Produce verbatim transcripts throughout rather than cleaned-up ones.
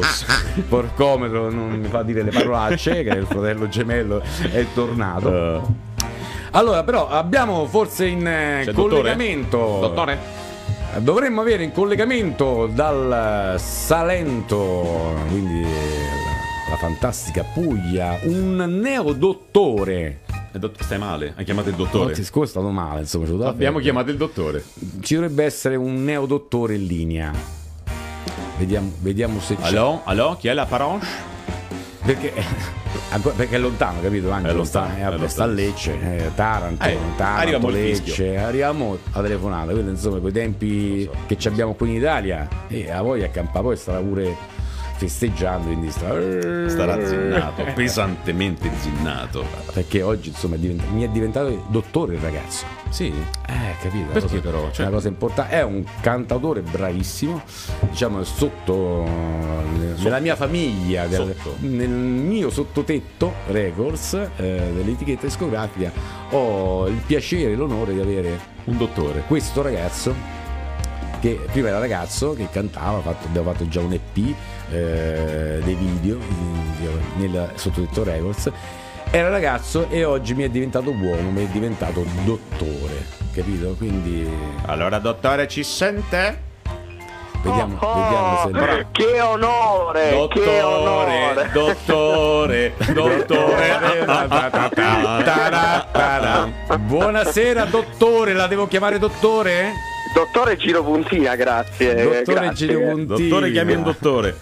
scorso. Porcometro non mi fa dire le parolacce, che il fratello gemello è tornato. Uh. Allora, però abbiamo forse in C'è collegamento. Dottore? dottore? Dovremmo avere in collegamento dal Salento, quindi la fantastica Puglia, un neodottore. Stai male, hai chiamato il dottore? No, ti scusa, stato male, insomma. Abbiamo fare. chiamato il dottore. Ci dovrebbe essere un neodottore in linea. Vediamo, vediamo se c'è. Allò, allò, chi è la paroche? Perché, perché è lontano, capito? Anche è lontano, è lontano. Sta a Lecce, eh, Taranto, eh, Taranto, Lecce. Arriviamo alla telefonata, quindi insomma quei tempi so, che ci abbiamo qui in Italia. E a voi a Campa, poi starà pure festeggiando, quindi starà, starà zinnato, pesantemente zinnato. Perché oggi insomma è divent... mi è diventato dottore il ragazzo. Sì, eh, capito. Perché cosa, però? Cioè... È una cosa importante. È un cantautore bravissimo, diciamo sotto... Nella mia famiglia, del, nel mio Sottotetto Records, eh, dell'etichetta discografica, ho il piacere e l'onore di avere un dottore. Questo ragazzo, che prima era ragazzo, che cantava, fatto, abbiamo fatto già un E P, eh, dei video in, nel Sottotetto Records. Era ragazzo e oggi mi è diventato buono, mi è diventato dottore, capito? Quindi. Allora, dottore, ci sente? Vediamo, oh, vediamo se... Che onore, dottore, che onore. Dottore, dottore. Buonasera dottore, la devo chiamare dottore? Dottore Giropuntina, grazie. Dottore grazie. Giropuntina. Dottore chiami un dottore.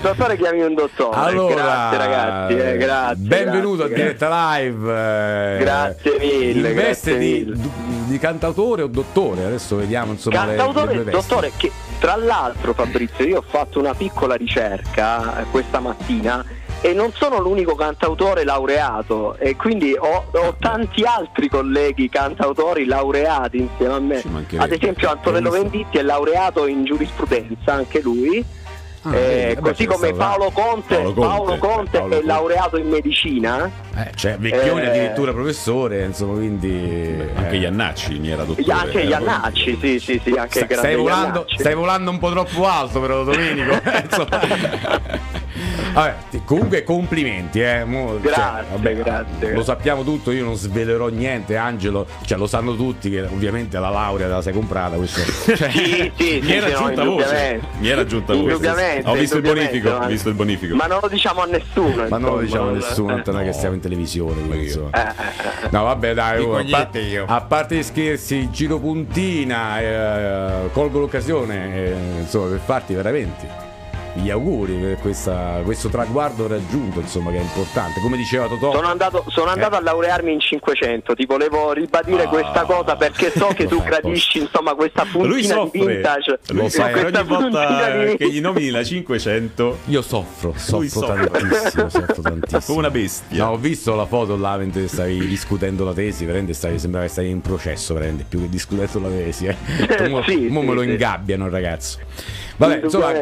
Dottore chiami un dottore. Allora, grazie ragazzi, eh, grazie. Benvenuto grazie, a Diretta Live. Eh, grazie mille. In veste grazie mille. Di, di cantautore o dottore? Adesso vediamo insomma. Cantautore e dottore che tra l'altro Fabrizio, io ho fatto una piccola ricerca questa mattina. E non sono l'unico cantautore laureato, e quindi ho, ho tanti altri colleghi cantautori laureati insieme a me. Ad esempio Antonello Venditti è laureato in giurisprudenza, anche lui. Ah, eh, vabbè, così come Paolo Conte, Paolo Conte, Paolo Conte eh, Paolo è laureato in medicina, eh, cioè Vecchioni eh, addirittura professore, insomma, quindi beh, anche eh. Iannacci mi era dottore. Anche Iannacci, sì, sì, sì, anche Sta, stai, volando, stai volando un po' troppo alto però Domenico. Vabbè, comunque complimenti, eh. Mo, grazie, cioè, vabbè, grazie. Lo sappiamo tutto, io non svelerò niente, Angelo, cioè lo sanno tutti che ovviamente la laurea te la sei comprata, questo. Cioè, sì, sì, mi era sì, giunta no, voce. Mi era giunta voce. Ho visto il bonifico, ho visto il bonifico. Ma non lo diciamo a nessuno. Ma insomma, non lo diciamo a nessuno, eh, non è che siamo in televisione, quindi, eh, eh, no, vabbè, dai, oh, a, parte, io. a parte gli scherzi, Giropuntina, eh, colgo l'occasione, eh, insomma, per farti veramente gli auguri per questa, questo traguardo raggiunto, insomma, che è importante. Come diceva Totò, sono andato, sono andato eh. a laurearmi in cinquecento. Ti volevo ribadire ah. questa cosa perché so che tu gradisci, insomma, questa puntina di vintage. Lo sai, ogni volta di... che gli nomini la cinquecento io soffro, soffro, soffro tantissimo, soffro tantissimo. Come una bestia. No, ho visto la foto là mentre stavi discutendo la tesi, veramente stavi, sembrava che stavi in processo, veramente, più che discutendo la tesi, eh. Mo, sì, mo sì, me lo sì. ingabbiano il ragazzo. Vabbè, insomma,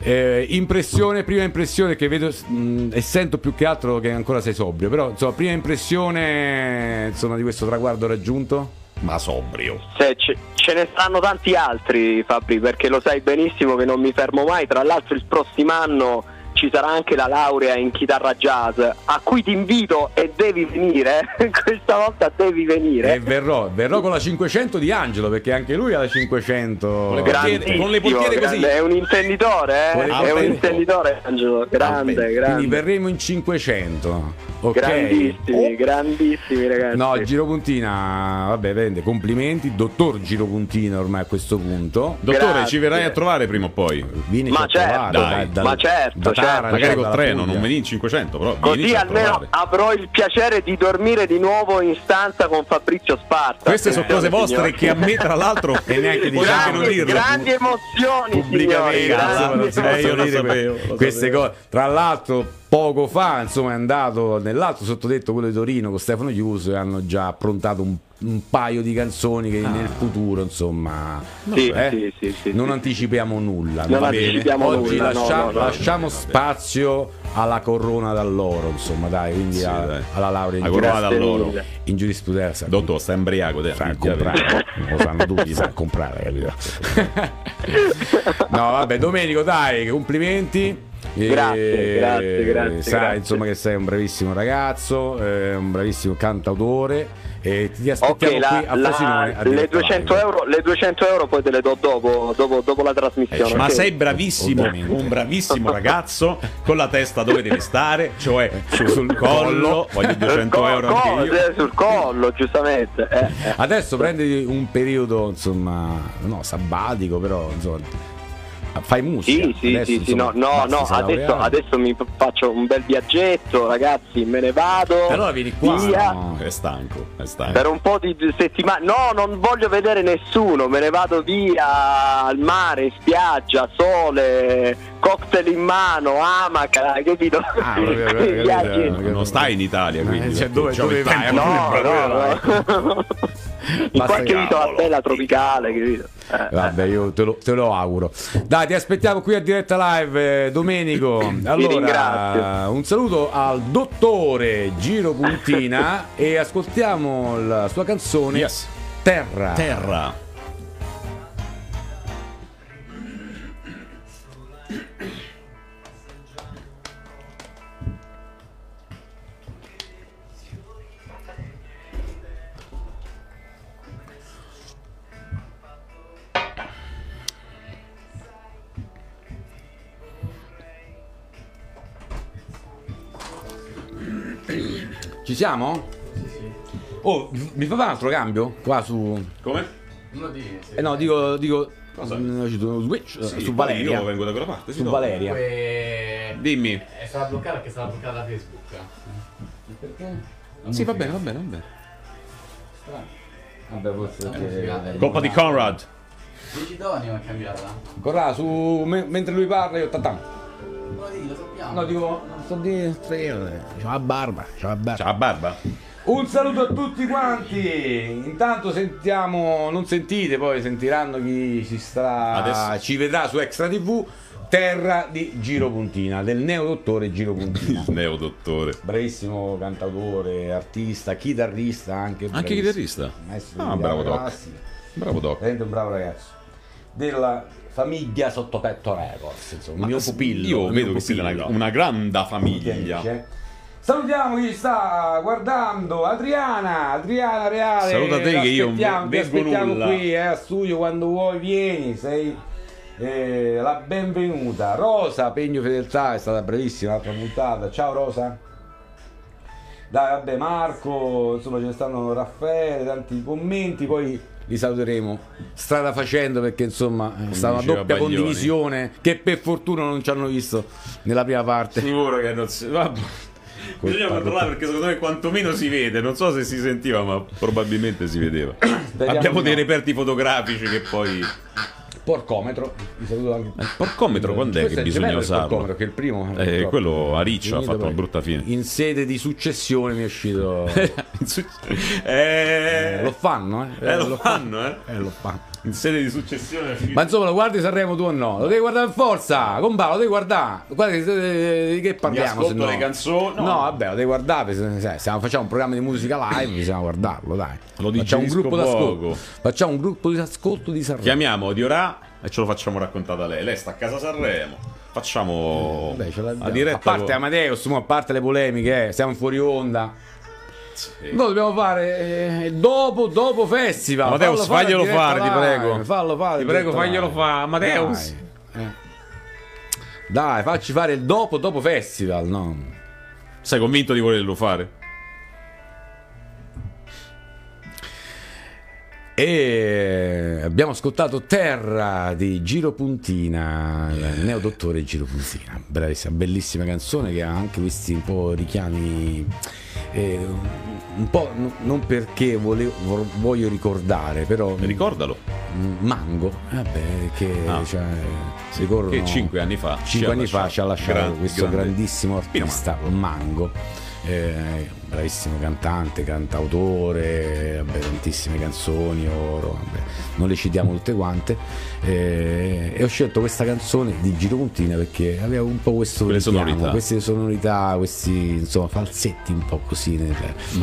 eh, impressione, prima impressione che vedo mh, e sento più che altro che ancora sei sobrio, però insomma, prima impressione insomma di questo traguardo raggiunto? Ma sobrio. Se ce, ce ne stanno tanti altri, Fabri, perché lo sai benissimo che non mi fermo mai, tra l'altro il prossimo anno ci sarà anche la laurea in chitarra jazz a cui ti invito e devi venire, questa volta devi venire. E verrò, verrò con la cinquecento di Angelo perché anche lui ha la cinquecento. Con le portiere, con le portiere così. È un intenditore, eh? È un intenditore Angelo, grande, grande. Quindi verremo in cinquecento. Okay. Grandissimi, oh. grandissimi ragazzi. No, Giropuntina, vabbè, vende, complimenti, dottor Giropuntina ormai a questo punto. Dottore, grazie. Ci verrai a trovare prima o poi. Vienici ma, a certo, trovare, dai. Da, da, ma certo, ma certo. Magari certo, col treno, Puglia. Non vieni in cinquecento, però così almeno avrò il piacere di dormire di nuovo in stanza con Fabrizio Sparta. Queste sono cose signori. vostre che a me tra l'altro e neanche diciamo grandi, non grandi emozioni pubblicamente, grandi eh, io lo sapevo, lo queste sapevo. Cose. Tra l'altro poco fa, insomma, è andato nell'altro Sottotetto, quello di Torino con Stefano Chiuso, e hanno già approntato un un paio di canzoni che ah. nel futuro, insomma, sì, eh? sì, sì, sì, non sì, anticipiamo sì. nulla. Non va anticipiamo bene. Nulla, oggi no, lasciamo, no, no, lasciamo no, spazio alla corona d'alloro, insomma, dai, quindi sì, a, dai. alla laurea in, giurisprudenza. in giurisprudenza. Dottor, sta embriaco, te sa comprare, lo sanno tutti, sa comprare, capito? No, vabbè, Domenico, dai, complimenti. Grazie, eh, grazie, grazie, sai, grazie. Insomma, che sei un bravissimo ragazzo, eh, un bravissimo cantautore. E ti aspettiamo okay, la, qui a la, Frosinone a le, duecento euro, le duecento euro poi te le do dopo, dopo, dopo la trasmissione, eh, cioè, ma okay. sei bravissimo, ovviamente. Un bravissimo ragazzo con la testa dove deve stare, cioè su, sul collo. Voglio duecento euro co- anche io. Sul collo, giustamente, eh. Adesso prenditi un periodo, insomma, no, sabbatico, però insomma fai musica. Sì, sì, adesso, sì, insomma, sì, no, no, no adesso, adesso mi faccio un bel viaggetto, ragazzi, me ne vado. Allora vieni qua, no, è stanco, è stanco. Per un po' di settimane. No, non voglio vedere nessuno, me ne vado via al mare, in spiaggia, sole, cocktail in mano, amaca, capito? Ah, proprio, proprio, capito, no, non stai in Italia, quindi. Cioè, dove, cioè, dove vai? No, no, no. In qualche isola tropicale, capito? Vabbè, io te lo, te lo auguro. Dai, ti aspettiamo qui a Diretta Live, eh, Domenico. Allora, un saluto al dottore Giropuntina e ascoltiamo la sua canzone yes. Terra. Terra. Ci siamo? Sì, sì. Oh, mi fa fare un altro cambio? Qua su... Come? No, di, sì. eh, no dico... dico Cosa? Su Switch? Sì, su Valeria. Io vengo da quella parte. Su sì, no. Valeria. E... Dimmi. È stata bloccata perché è stata bloccata da Facebook. Perché? Non sì, va bene, va bene, va bene. Vabbè, forse... Che... Coppa di Conrad. Digidonio è cambiata. Corrà, su... M- mentre lui parla io... Tatam. Lo sappiamo. No, dico, non so dire, c'ho la barba, c'ho la barba. C'ho la barba. Un saluto a tutti quanti. Intanto sentiamo, non sentite, poi sentiranno chi ci sta adesso. Ci vedrà su Extra tivù. Terra di Giropuntina, del neodottore Giropuntina. Il neodottore. Bravissimo cantautore, artista, chitarrista anche. Anche chitarrista. Ah, bravo Doc. Bravo Doc. Veramente un bravo ragazzo. Della famiglia Sottotetto Records, insomma, ma mio pupillo. Io mio vedo pupillo. Che sia una, una grande famiglia. Salutiamo chi sta guardando, Adriana, Adriana Reale. Saluta te che io non vengo nulla. Qui, eh, a studio quando vuoi vieni, sei eh, la benvenuta. Rosa Pegno Fedeltà è stata bravissima l'altra puntata. Ciao Rosa. Dai, vabbè, Marco, insomma, ce ne stanno Raffaele, tanti commenti, poi li saluteremo strada facendo perché insomma è stata una doppia Baglioni. Condivisione che per fortuna non ci hanno visto nella prima parte. Sicuro che non si... Vabbè. Bisogna controllare perché secondo me quantomeno si vede, non so se si sentiva ma probabilmente si vedeva. Speriamo. Abbiamo dei no. reperti fotografici che poi... Porcometro, vi saluto anche. Il porcometro quando è che bisogna usarlo? Il porcometro che è il primo. Eh, quello a Riccio ha fatto una brutta fine. In sede di successione mi è uscito. eh... Eh, lo fanno, eh? eh, eh lo fanno, fanno eh? eh? Lo fanno. In sede di successione è uscito. Ma insomma, lo guardi Sanremo tu o no? Lo devi guardare per forza, comparo, lo devi guardare. Guarda di che parliamo se no. Le canzoni. No. no, vabbè, lo devi guardare. Se, se facciamo un programma di musica live, bisogna guardarlo, dai. Lo facciamo un gruppo d'ascolto. Facciamo un gruppo di ascolto di Sanremo. Chiamiamo Diorà e ce lo facciamo raccontare a lei. Lei sta a casa Sanremo. Facciamo eh, beh, la diretta. A parte con... Amadeus, a parte le polemiche, eh, siamo fuori onda. Sì. Noi dobbiamo fare eh, dopo dopo festival. Amadeus, faglielo fare, ti prego. Fallo fare, ti prego, faglielo fare, Amadeus. Dai. Eh. Dai, facci fare il dopo dopo festival, no? Sei convinto di volerlo fare? E abbiamo ascoltato Terra di Giropuntina, il neodottore Giropuntina, bravissima, bellissima canzone che ha anche questi un po' richiami eh, un po' n- non perché volevo, voglio ricordare, però ricordalo Mango, vabbè, che, ah, cioè, sì, ricordo, che no, cinque anni fa cinque anni fa ci ha lasciato gran, questo grande, grandissimo artista Mango. eh, bravissimo cantante, cantautore, vabbè, tantissime canzoni, oro, vabbè, non le citiamo tutte quante, eh, e ho scelto questa canzone di Giropuntina perché aveva un po' questo richiamo, sonorità. queste sonorità, questi insomma falsetti un po' così nel,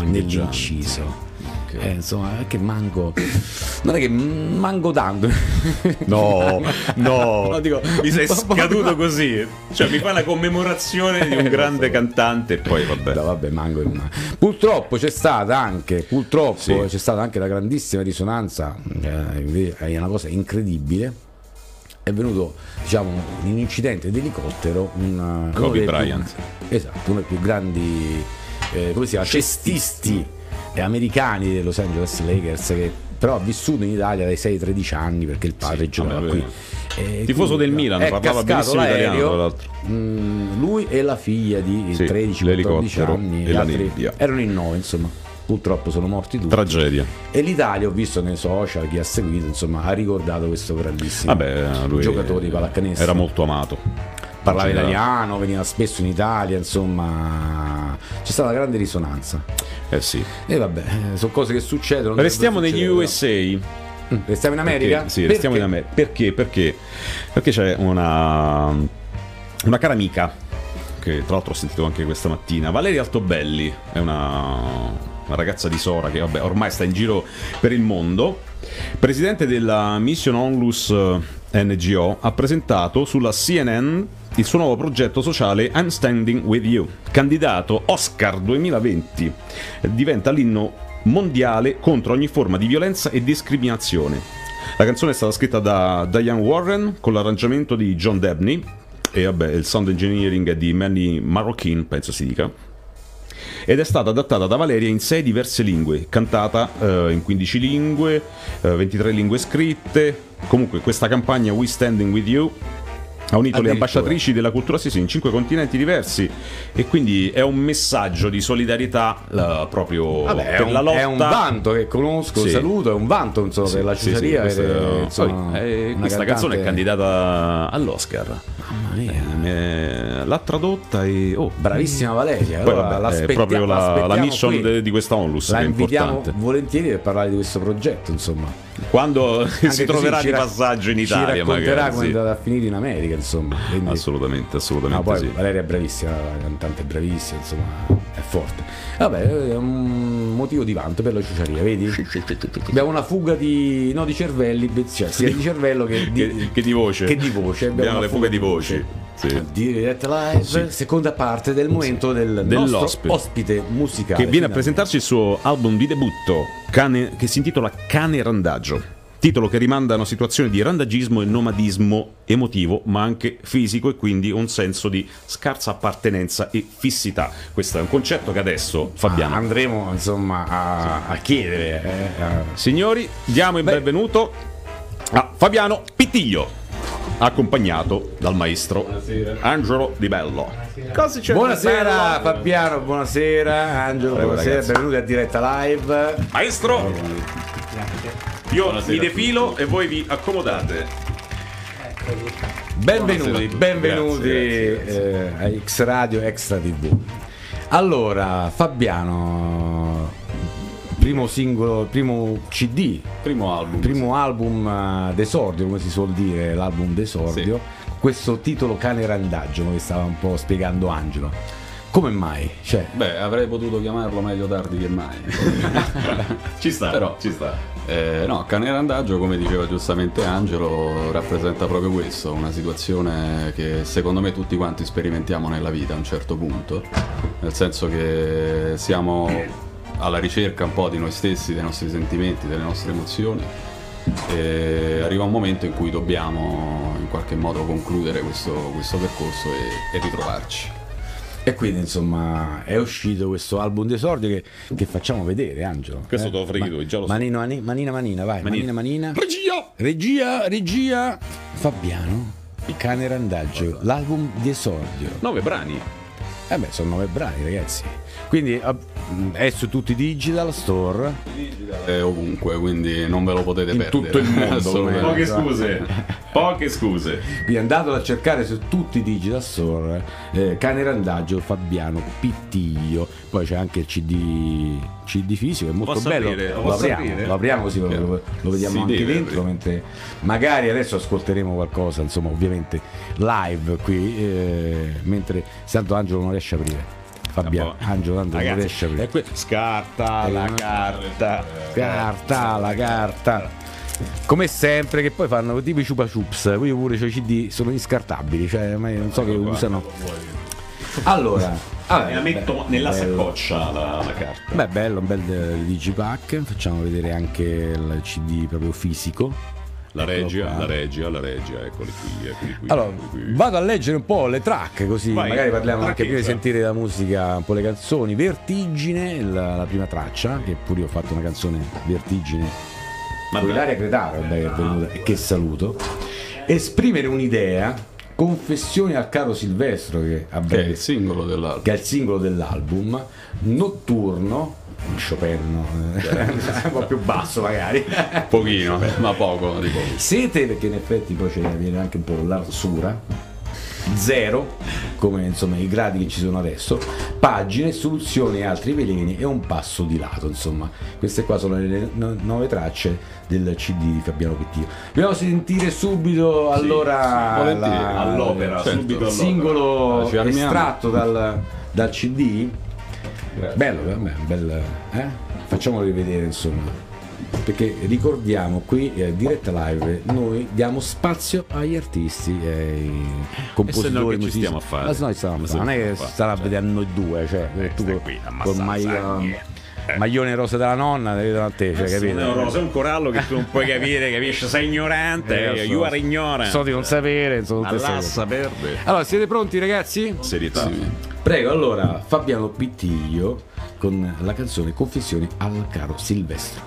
nell'inciso. Okay. Eh, insomma, che manco, non è che manco tanto. No, no, no dico, mi sei scaduto così. Cioè mi fa la commemorazione di un grande cantante e poi vabbè. No, vabbè, manco in una... Purtroppo c'è stata anche, purtroppo sì. c'è stata anche la grandissima risonanza, eh, è una cosa incredibile. È venuto, diciamo, in un incidente di elicottero una, Kobe Bryant. Più, esatto, uno dei più grandi eh, come si chiama, cestisti americani dei Los Angeles Lakers, che però ha vissuto in Italia dai sei ai tredici anni perché il padre sì, giocava qui. E tifoso quindi, del Milan, parlava benissimo italiano, l'altro. Lui e la figlia di sì, tredici quattordici anni e altri, erano in nove, insomma. Purtroppo sono morti tutti. Tragedia. E l'Italia, ho visto nei social, chi ha seguito, insomma, ha ricordato questo grandissimo Vabbè, lui giocatore di pallacanestro. Era molto amato. Parlava italiano, veniva spesso in Italia, insomma c'è stata una grande risonanza. Eh sì. E vabbè, sono cose che succedono. Restiamo negli U S A. Mm. Restiamo in America? Perché, sì, perché? restiamo in America. Perché? Perché? Perché c'è una, una cara amica, che tra l'altro ho sentito anche questa mattina, Valeria Altobelli, è una... una ragazza di Sora che vabbè, ormai sta in giro per il mondo, presidente della Mission Onlus N G O, ha presentato sulla C N N il suo nuovo progetto sociale I'm Standing With You, candidato Oscar duemilaventi, diventa l'inno mondiale contro ogni forma di violenza e discriminazione. La canzone è stata scritta da Diane Warren con l'arrangiamento di John Debney e vabbè, il sound engineering è di Manny Marroquin, penso si dica, ed è stata adattata da Valeria in sei diverse lingue, cantata eh, in quindici lingue, eh, ventitré lingue scritte. Comunque questa campagna We Standing With You ha unito le ambasciatrici della cultura sì, sì, in cinque continenti diversi, e quindi è un messaggio di solidarietà uh, proprio Vabbè, per un, la lotta. È un vanto che conosco, sì. saluto, è un vanto insomma, sì, per la Cesaria. Sì, sì, questa, insomma, eh, questa canzone è candidata all'Oscar. Eh, l'ha tradotta e oh, bravissima Valeria. Poi, allora, vabbè, è proprio la, la mission de, di questa Onlus. La invitiamo volentieri per parlare di questo progetto, insomma. Quando Anche si troverà di passaggio in Italia, ci racconterà magari, come sì. è andata a finire in America, insomma. Quindi... assolutamente, assolutamente. No, poi sì. Valeria è bravissima, la cantante è bravissima, insomma, è forte. Vabbè, è un motivo di vanto per la ciuciaria, vedi? Abbiamo una fuga di no di cervelli, cioè, sia di cervello che di, che, che di voce. Che di voce. Abbiamo, Abbiamo le fuga, fuga di voci. Di voce. Sì. Direct Live, sì. seconda parte del momento sì. del nostro ospite musicale, che viene finalmente a presentarci il suo album di debutto, Cane, che si intitola Cane Randaggio, titolo che rimanda a una situazione di randaggismo e nomadismo emotivo ma anche fisico, e quindi un senso di scarsa appartenenza e fissità. Questo è un concetto che adesso Fabiano ah, andremo insomma a, a chiedere eh, a... Signori, diamo il Beh. benvenuto a Fabiano Pittiglio, accompagnato dal maestro buonasera. Angelo Di Bello. Buonasera, buonasera Fabiano, buonasera Angelo, Prego, buonasera, ragazzi. Benvenuti a Diretta Live. Maestro, io buonasera mi defilo e voi vi accomodate. Benvenuti, benvenuti grazie, grazie, grazie. Eh, a X Radio, Extra T V. Allora, Fabiano, primo singolo, primo C D, primo album, primo sì. album d'esordio, come si suol dire, l'album d'esordio. Sì. Questo titolo Cane Randaggio, come stava un po' spiegando Angelo. Come mai? Cioè... Beh, avrei potuto chiamarlo meglio tardi che mai. Ci sta, però ci sta. Eh, no, Cane Randaggio, come diceva giustamente Angelo, rappresenta proprio questo, una situazione che secondo me tutti quanti sperimentiamo nella vita a un certo punto, nel senso che siamo alla ricerca un po' di noi stessi, dei nostri sentimenti, delle nostre emozioni, e arriva un momento in cui dobbiamo in qualche modo concludere questo, questo percorso e, e ritrovarci. E quindi insomma è uscito questo album d'esordio che, che facciamo vedere, Angelo. Questo eh? te lo freghi tu, già lo so. Manino, mani, manina, manina, vai, manina, manina. Regia! Regia, regia. Fabiano, Cane Randaggio, l'album d'esordio. Nove brani. Eh beh, sono nove brani, ragazzi. Quindi è su tutti i digital store, è ovunque, quindi non ve lo potete in perdere. Tutto il mondo. Poche scuse. Poche scuse. Quindi andato a cercare su tutti i digital store eh, Cane Randaggio Fabiano Pittiglio. Poi c'è anche il C D, C D fisico, è molto posso bello aprire, lo, apriamo, aprire. lo apriamo così lo, lo, lo vediamo si anche dentro aprire. Mentre magari adesso ascolteremo qualcosa, insomma, ovviamente live qui eh, mentre tanto Angelo non riesce a aprire. Fabiano, Angelo, tanto non riesce a aprire. Que- Scarta eh, la eh, carta Carta la carta come sempre, che poi fanno tipo i Chupa Chups, io pure cioè, i C D sono discartabili, cioè non so che lo usano. Allora, ah, beh, la metto beh, nella bello. saccoccia la, la carta. Beh, bello, un bel digipack, facciamo vedere anche il C D proprio fisico. La regia, la regia, la regia, eccoli qui, eccoli qui. Allora, eccoli qui. Vado a leggere un po' le track, così vai, magari parliamo anche prima di sentire la musica, un po' le canzoni. Vertigine, la, la prima traccia, che pure io ho fatto una canzone, Vertigine. Valeria Cretaro, che è venuta e che saluto. Esprimere un'idea, confessioni al caro Silvestro, che, vabbè, che, è, il singolo dell'album. che è il singolo dell'album. Notturno, Chopin, un po' più basso magari, pochino, ma poco, di poco. Sete, perché in effetti poi ce ne viene anche un po' l'arsura. Zero, come insomma i gradi che ci sono adesso, pagine, soluzioni e altri veleni e un passo di lato, insomma queste qua sono le nove tracce del C D di Fabiano Pittiglio. Dobbiamo sentire subito allora sì, sì, la, all'opera, certo, subito il singolo all'opera. Estratto dal, dal C D. Grazie. Bello, bello, bello eh? Facciamolo rivedere insomma, perché ricordiamo qui eh, diretta live noi diamo spazio agli artisti ai compositori e che ci stiamo a fare, ma noi stiamo a fare. non è che starà a vedere a noi due, cioè eh, tu con, qui, con maio, eh. maglione rosa della nonna da te, cioè, capito? No, rosa è un corallo che tu non puoi capire, capisci, sei ignorante, eh, you are ignorant, so di non sapere, so allassa verde. Allora siete pronti ragazzi? Serietà. Sì. Prego, allora Fabiano Pittiglio con la canzone Confessioni al caro Silvestro.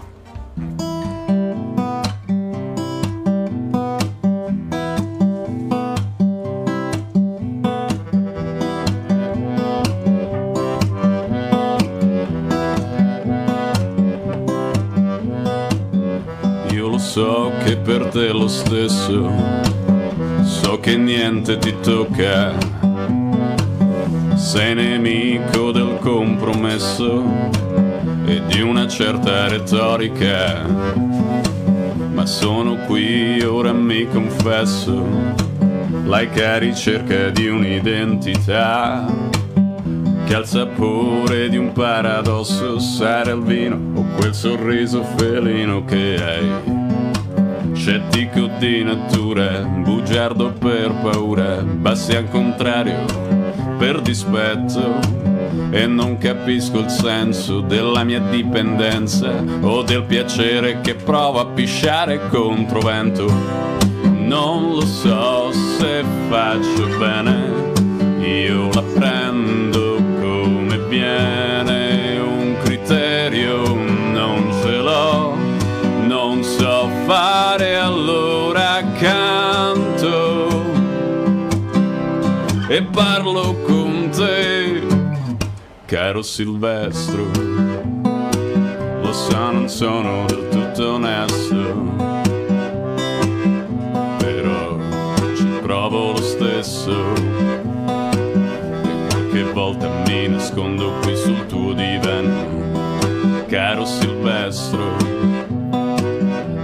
Io lo so che per te è lo stesso, so che niente ti tocca, sei nemico del compromesso e di una certa retorica, ma sono qui, ora mi confesso, laica ricerca di un'identità che ha il sapore di un paradosso, sarà il vino o quel sorriso felino che hai. Scettico di natura, bugiardo per paura, bassi al contrario per dispetto, e non capisco il senso della mia dipendenza o del piacere che provo a pisciare contro vento. Non lo so se faccio bene, io la prendo come viene, un criterio non ce l'ho, non so fare allora canto e parlo con te. Caro Silvestro, lo so non sono del tutto onesto, però ci provo lo stesso, e qualche volta mi nascondo qui sul tuo divano. Caro Silvestro,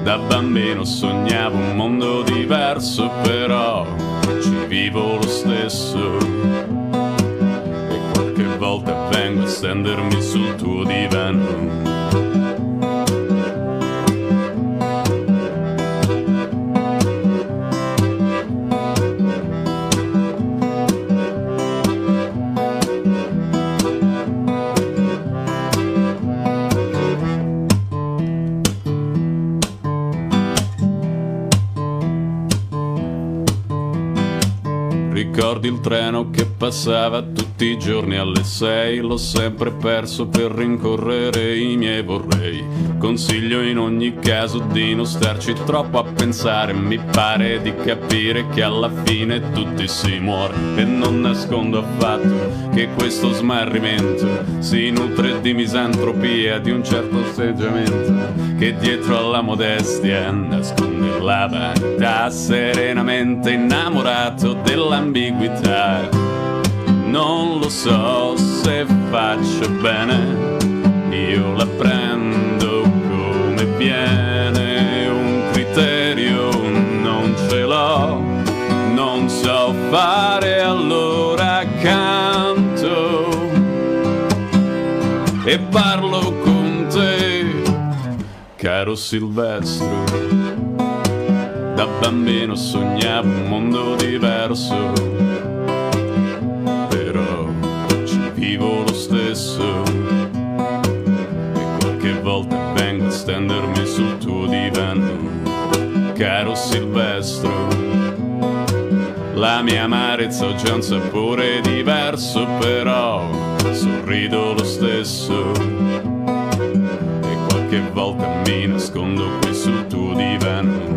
da bambino sognavo un mondo diverso, però ci vivo lo stesso. Volta vengo a stendermi sul tuo divano. Ricordi il treno che passava tutti i giorni alle sei, l'ho sempre perso per rincorrere i miei vorrei. Consiglio in ogni caso di non starci troppo a pensare, mi pare di capire che alla fine tutti si muore, e non nascondo affatto che questo smarrimento si nutre di misantropia, di un certo osteggiamento che dietro alla modestia nasconde la vanità, serenamente innamorato dell'ambiguità. Non lo so se faccio bene, io la prendo come viene, un criterio non ce l'ho, non so fare, allora canto e parlo con te, caro Silvestro. Da bambino sognavo un mondo diverso, però ci vivo lo stesso. Volta vengo a stendermi sul tuo divano, caro Silvestro, la mia amarezza ho già un sapore diverso, però sorrido lo stesso, e qualche volta mi nascondo qui sul tuo divano.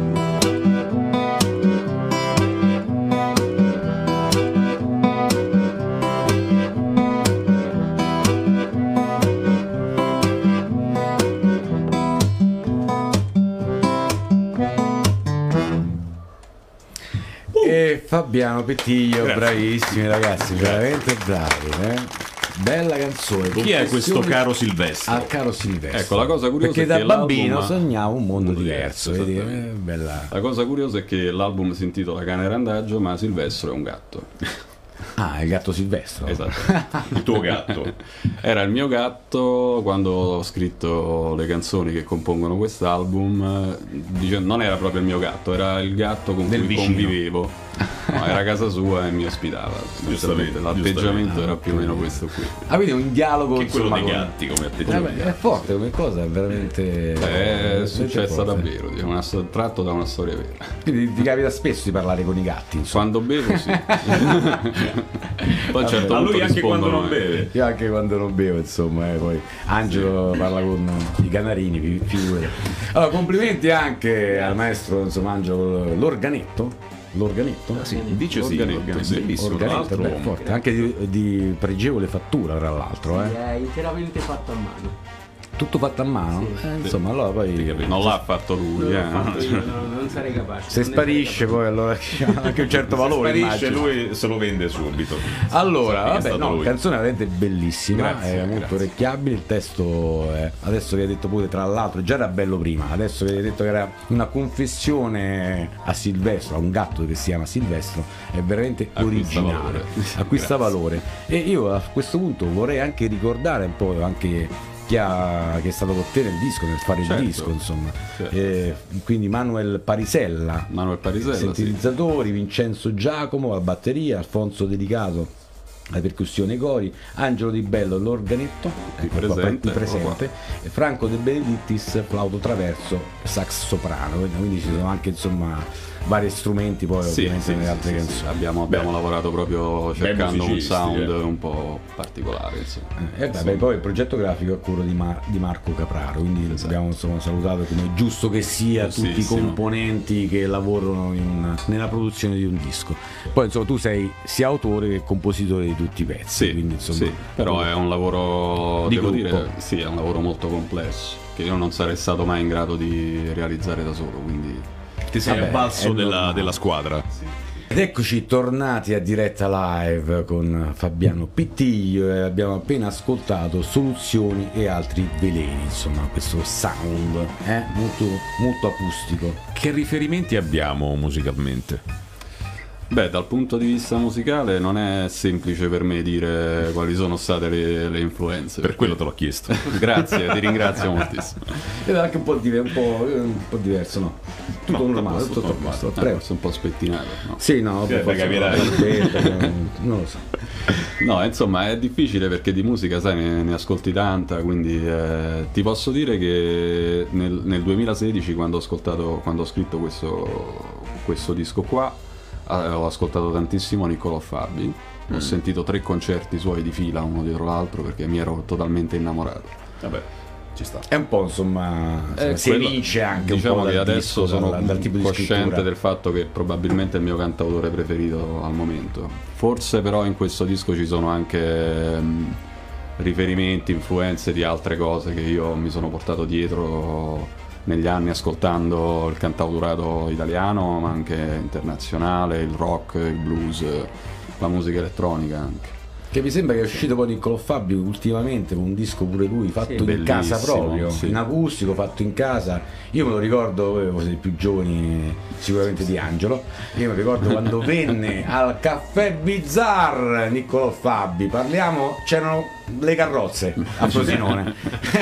Fabiano Pittiglio, grazie. Bravissimi ragazzi, grazie. Veramente bravi, eh? Bella canzone. Chi è questo caro Silvestro? Al caro Silvestro. Ecco, la cosa curiosa perché è che da bambino sognavo un mondo, mondo diverso. diverso vedi? Bella. La cosa curiosa è che l'album si intitola Cane Randaggio, ma Silvestro è un gatto. Ah, è il gatto Silvestro. Esatto. Il tuo gatto. Era il mio gatto quando ho scritto le canzoni che compongono quest'album. Dicendo, non era proprio il mio gatto, era il gatto con Del cui vicino. convivevo. No, era a casa sua e mi ospitava. Giustamente. L'atteggiamento giustamente. era più o meno questo qui. Ah, quindi un dialogo che quello dei gatti come atteggiamento. Eh beh, è forte come cosa, è veramente. È, è successa davvero, diciamo, una, tratto da una storia vera. Quindi ti capita spesso di parlare con i gatti? Insomma. Quando bevo, sì. Poi certo, a lui anche quando non beve. Io anche quando non bevo, insomma, eh, poi Angelo sì. parla con i canarini, figure. Allora, complimenti anche al maestro, insomma, Angelo l'organetto. L'organetto? Ah, sì, dice sì, l'organetto, sì, bellissimo, l'organetto, beh, forte, anche di, di pregevole fattura tra l'altro, sì, eh. È interamente fatto a mano. Tutto fatto a mano? Sì. Eh, insomma, allora poi non l'ha fatto lui, non, eh, fatto io, no, non sarei capace. Se non sparisce poi allora ha anche un certo valore. Se sparisce immagino. Lui se lo vende subito. Allora, vabbè, no, lui. Canzone veramente bellissima, grazie, è molto grazie. orecchiabile, il testo eh, adesso vi ha detto pure tra l'altro, già era bello prima, adesso vi ha detto che era una confessione a Silvestro, a un gatto che si chiama Silvestro, è veramente acquista originale, valore. acquista grazie. valore. E io a questo punto vorrei anche ricordare un po' anche che è stato con te nel disco, nel fare certo, il disco insomma certo. eh, quindi Manuel Parisella, Manuel Parisella sintetizzatori, sì. Vincenzo Giacomo alla batteria, Alfonso Delicato alla percussione cori, Angelo Di Bello l'organetto, ecco, presente, qua, presente e Franco De Benedittis flauto traverso, sax soprano, quindi ci sono anche insomma vari strumenti poi sì, ovviamente sì, nelle altre sì, canzoni sì, sì. abbiamo, abbiamo lavorato proprio cercando un sound eh. un po' particolare insomma. Eh, eh, vabbè, poi il progetto grafico è quello di, Mar di Marco Capraro, quindi esatto. abbiamo insomma, salutato come è giusto che sia tutti i componenti che lavorano in, nella produzione di un disco. Poi insomma tu sei sia autore che compositore di tutti i pezzi sì, quindi, insomma, sì. però è un lavoro di devo gruppo. dire sì, è un lavoro molto complesso che io non sarei stato mai in grado di realizzare da solo, quindi ti sei Vabbè, avvalso della, della squadra. Sì. Ed eccoci tornati a diretta live con Fabiano Pittiglio e abbiamo appena ascoltato Soluzioni e altri veleni, insomma questo sound eh, molto, molto acustico. Che riferimenti abbiamo musicalmente? Beh, dal punto di vista musicale non è semplice per me dire quali sono state le, le influenze. Per quello te l'ho chiesto. Grazie, ti ringrazio moltissimo. Ed è anche un po', di, un po', un po' diverso, no? Tutto no, normale, tutto normale. Tutto prego. Eh, sono un po' spettinato. No? Sì, no, sì, per capirai. Non, non lo so. No, insomma, è difficile perché di musica, sai, ne, ne ascolti tanta, quindi eh, ti posso dire che nel, nel duemilasedici, quando ho ascoltato, quando ho scritto questo, questo disco qua, ho ascoltato tantissimo Niccolò Fabi, mm. ho sentito tre concerti suoi di fila uno dietro l'altro perché mi ero totalmente innamorato. Vabbè. Ci sta. È un po' insomma, insomma eh, si evince anche, diciamo, un po' che adesso disco, sono dal, dal tipo cosciente del fatto che probabilmente è il mio cantautore preferito al momento. Forse però in questo disco ci sono anche mh, riferimenti, influenze di altre cose che io mi sono portato dietro negli anni ascoltando il cantautorato italiano, ma anche internazionale, il rock, il blues, la musica elettronica anche. Che mi sembra che è uscito poi Niccolò Fabi ultimamente con un disco pure lui fatto sì, in casa proprio, sì. in acustico, fatto in casa. Io me lo ricordo, voi siete più giovani sicuramente di Angelo, io mi ricordo quando venne al Caffè Bizzarro Niccolò Fabi, parliamo, c'erano le carrozze a Frosinone.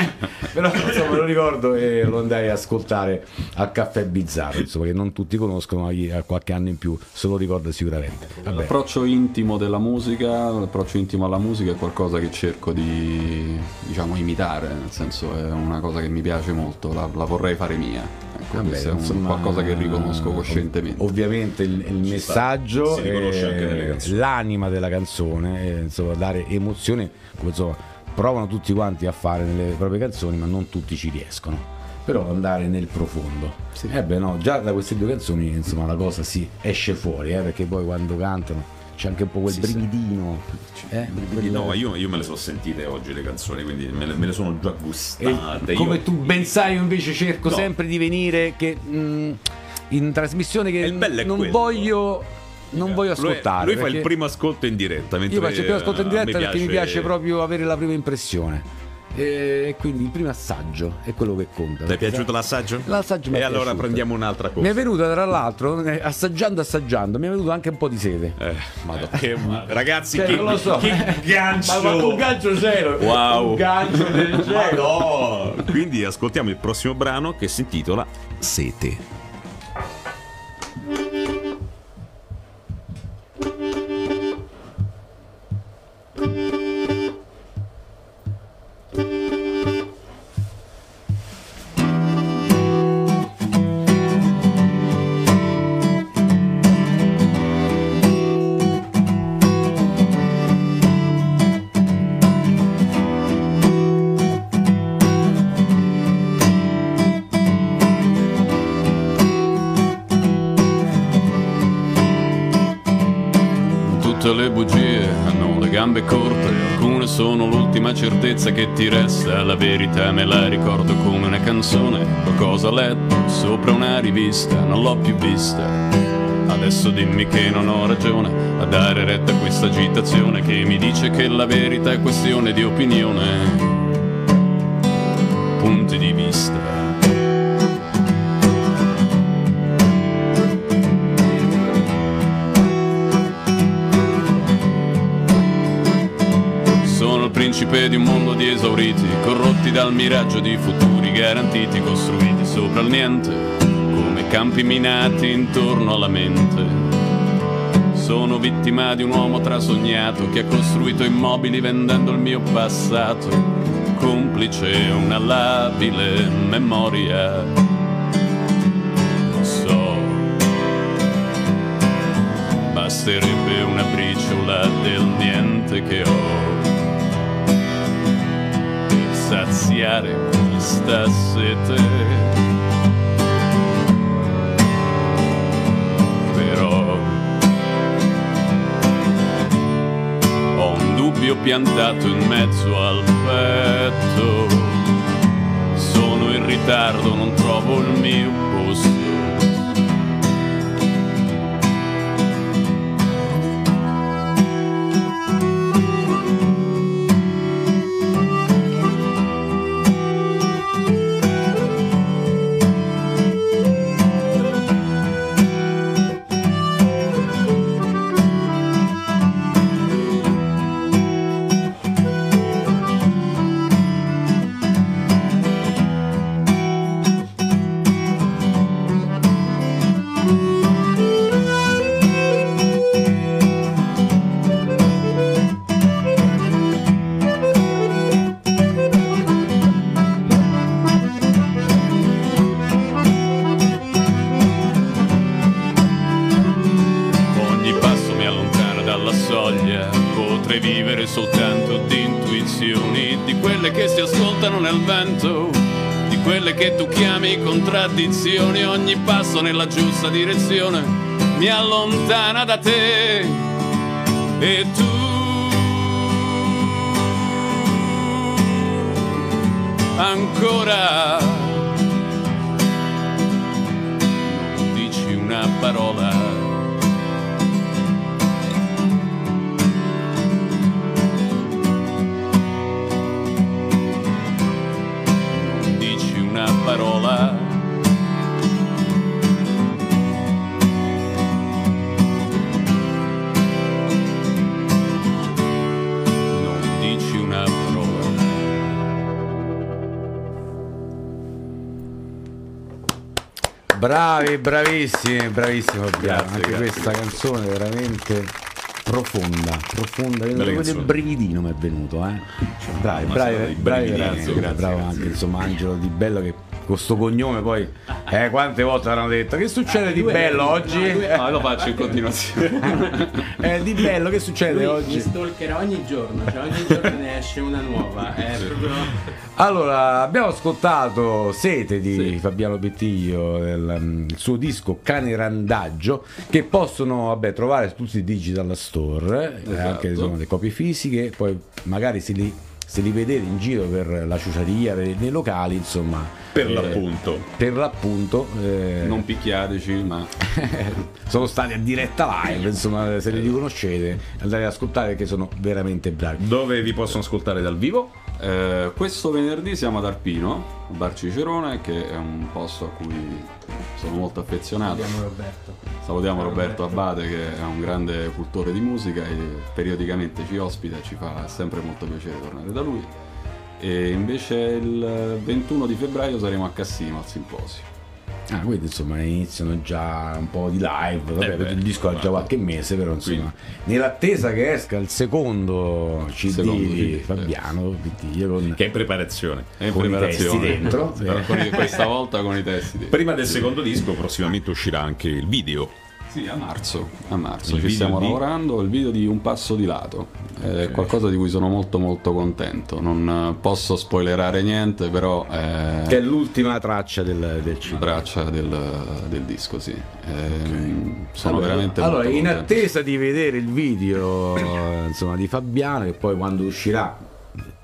Però insomma me lo ricordo e lo andai ad ascoltare al Caffè Bizzarro, insomma, che non tutti conoscono, ma chi ha qualche anno in più se lo ricorda sicuramente. Vabbè. L'approccio intimo della musica, l'approccio intimo alla musica è qualcosa che cerco di, diciamo, imitare, nel senso è una cosa che mi piace molto, la, la vorrei fare mia, ecco. Vabbè, questo è un, insomma, qualcosa che riconosco coscientemente. Ovviamente il, il messaggio si riconosce anche nelle canzoni, l'anima della canzone, è, insomma, dare emozione, come insomma provano tutti quanti a fare nelle proprie canzoni, ma non tutti ci riescono, però andare nel profondo. Sì. Eh beh, no, già da queste due canzoni insomma la cosa si esce fuori, eh, perché poi quando cantano c'è anche un po' quel sì, brividino, sì. Eh, brividino. No, io, io me le sono sentite oggi le canzoni, quindi me le, me le sono già gustate. E come io... tu ben sai, io invece cerco no. sempre di venire che, mh, in trasmissione che n- non quello. voglio non eh, voglio ascoltare. Lui, lui fa il primo ascolto in diretta. Mentre io faccio il primo ascolto in diretta perché piace... mi piace proprio avere la prima impressione. E quindi il primo assaggio è quello che conta. Ti è piaciuto l'assaggio? L'assaggio mi è piaciuto. E allora prendiamo un'altra cosa. Mi è venuta, tra l'altro, assaggiando assaggiando, mi è venuto anche un po' di sete. Eh, che, ragazzi, cioè, che, non lo so. Che gancio! Ma, ma un gancio cielo! Wow! Un gancio del cielo! Oh. Quindi ascoltiamo il prossimo brano che si intitola Sete. Sono l'ultima certezza che ti resta, la verità me la ricordo come una canzone, qualcosa letto sopra una rivista, non l'ho più vista. Adesso dimmi che non ho ragione a dare retta a questa agitazione che mi dice che la verità è questione di opinione, punti di vista. Principe di un mondo di esauriti, corrotti dal miraggio di futuri garantiti, costruiti sopra il niente, come campi minati intorno alla mente. Sono vittima di un uomo trasognato che ha costruito immobili vendendo il mio passato, complice una labile memoria. Non so, basterebbe una briciola del niente che ho, saziare questa sete. Però ho un dubbio piantato in mezzo al petto, sono in ritardo, non trovo il mio posto. vivere soltanto di intuizioni, di quelle che si ascoltano nel vento, di quelle che tu chiami contraddizioni. Ogni passo nella giusta direzione mi allontana da te e tu ancora dici una parola. Dici una parola. Bravi, bravissimi, bravissimo Fabiano. Grazie, anche grazie. Questa canzone è veramente profonda, profonda. Il brividino mi è venuto, eh. Cioè, bravi, bravi, bravi, grazie, grazie, bravo grazie. Anche insomma Angelo Di Bello che con sto cognome poi eh, quante volte avranno detto che succede ah, di bello lui, oggi? No, lui... no, lo faccio in continuazione. eh, Di Bello che succede lui oggi? Mi stalkerà ogni giorno, cioè ogni giorno ne esce una nuova. Eh, proprio... Allora, abbiamo ascoltato Sete di sì. Fabiano Pittiglio, il, il suo disco Cane Randaggio, che possono vabbè, trovare su tutti i digital store, esatto. eh, anche insomma, le copie fisiche, poi magari si li... se li vedete in giro per la ciuciaria, nei locali, insomma. Per eh, l'appunto. Per l'appunto. Eh, non picchiateci, ma... sono stati a diretta live, insomma, se li riconoscete, andate ad ascoltare perché sono veramente bravi. Dove vi possono ascoltare dal vivo? Eh, questo venerdì siamo ad Arpino, a Bar Cicerone, che è un posto a cui sono molto affezionato. Salutiamo Roberto. Salutiamo Roberto Abbate, che è un grande cultore di musica e periodicamente ci ospita e ci fa sempre molto piacere tornare da lui. E invece il ventuno di febbraio saremo a Cassino al simposio. Ah, quindi insomma iniziano già un po' di live, vabbè, eh beh, il disco ha già qualche mese, però insomma nell'attesa che esca il secondo C D secondo di Fabiano Pittiglio con, che è in preparazione, è in con preparazione. I testi dentro eh. con i, questa volta con i testi dentro. Prima del sì. secondo disco prossimamente uscirà anche il video. Sì, a marzo, a marzo ci stiamo di... lavorando, il video di Un Passo di Lato, okay. È qualcosa di cui sono molto molto contento, non posso spoilerare niente, però... È... Che è l'ultima traccia del, del C D. Traccia del, del disco, sì. Okay. Sono allora, veramente Allora, molto in contento. Attesa di vedere il video insomma, di Fabiano, che poi quando uscirà...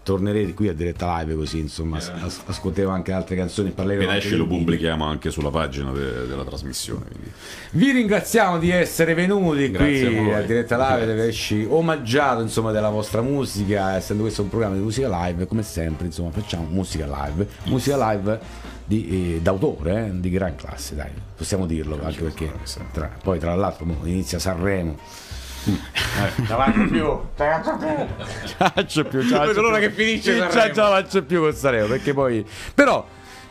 tornerete qui a diretta live così insomma eh. as- ascolteremo anche altre canzoni, parleremo e esce lo pubblichiamo anche sulla pagina de- della trasmissione, quindi. Vi ringraziamo di essere venuti grazie qui a, a diretta live, di averci omaggiato insomma della vostra musica, essendo questo un programma di musica live come sempre insomma facciamo musica live yes. musica live di, eh, d'autore eh, di gran classe, dai possiamo dirlo anche perché tra, poi tra l'altro inizia Sanremo. La faccio più, la faccio più, la faccio più. L'ora che finisce la faccio più con Sanremo perché poi però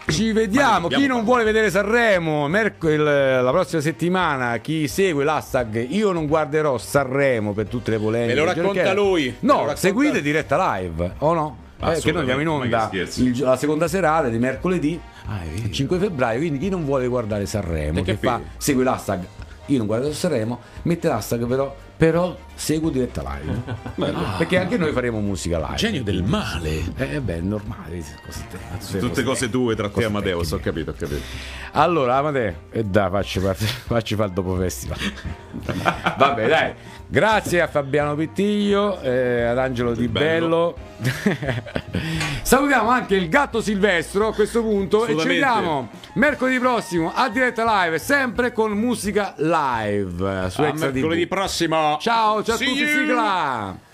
ci vediamo. Chi non vuole vedere Sanremo mercoledì la prossima settimana, chi segue l'hashtag io non guarderò Sanremo per tutte le polemiche, me lo racconta lui. No, seguite diretta live o no? Eh, che noi andiamo in onda il, la seconda serata di mercoledì ah, cinque febbraio, quindi chi non vuole guardare Sanremo che fa segue l'hashtag io non guardo Sanremo, mette l'hashtag però però seguo diretta live ah, perché anche noi faremo musica live. Genio del male eh beh è normale cose te, cose tutte cose tue tra te Amadeus ho capito, ho capito allora Amadeus e dai facci fare il dopo festival vabbè dai grazie a Fabiano Pittiglio eh, ad Angelo Di Bello, bello. Salutiamo anche il gatto Silvestro a questo punto e ci vediamo mercoledì prossimo a diretta live sempre con musica live su Extra T V mercoledì prossimo. Ciao, ciao a tutti, sigla!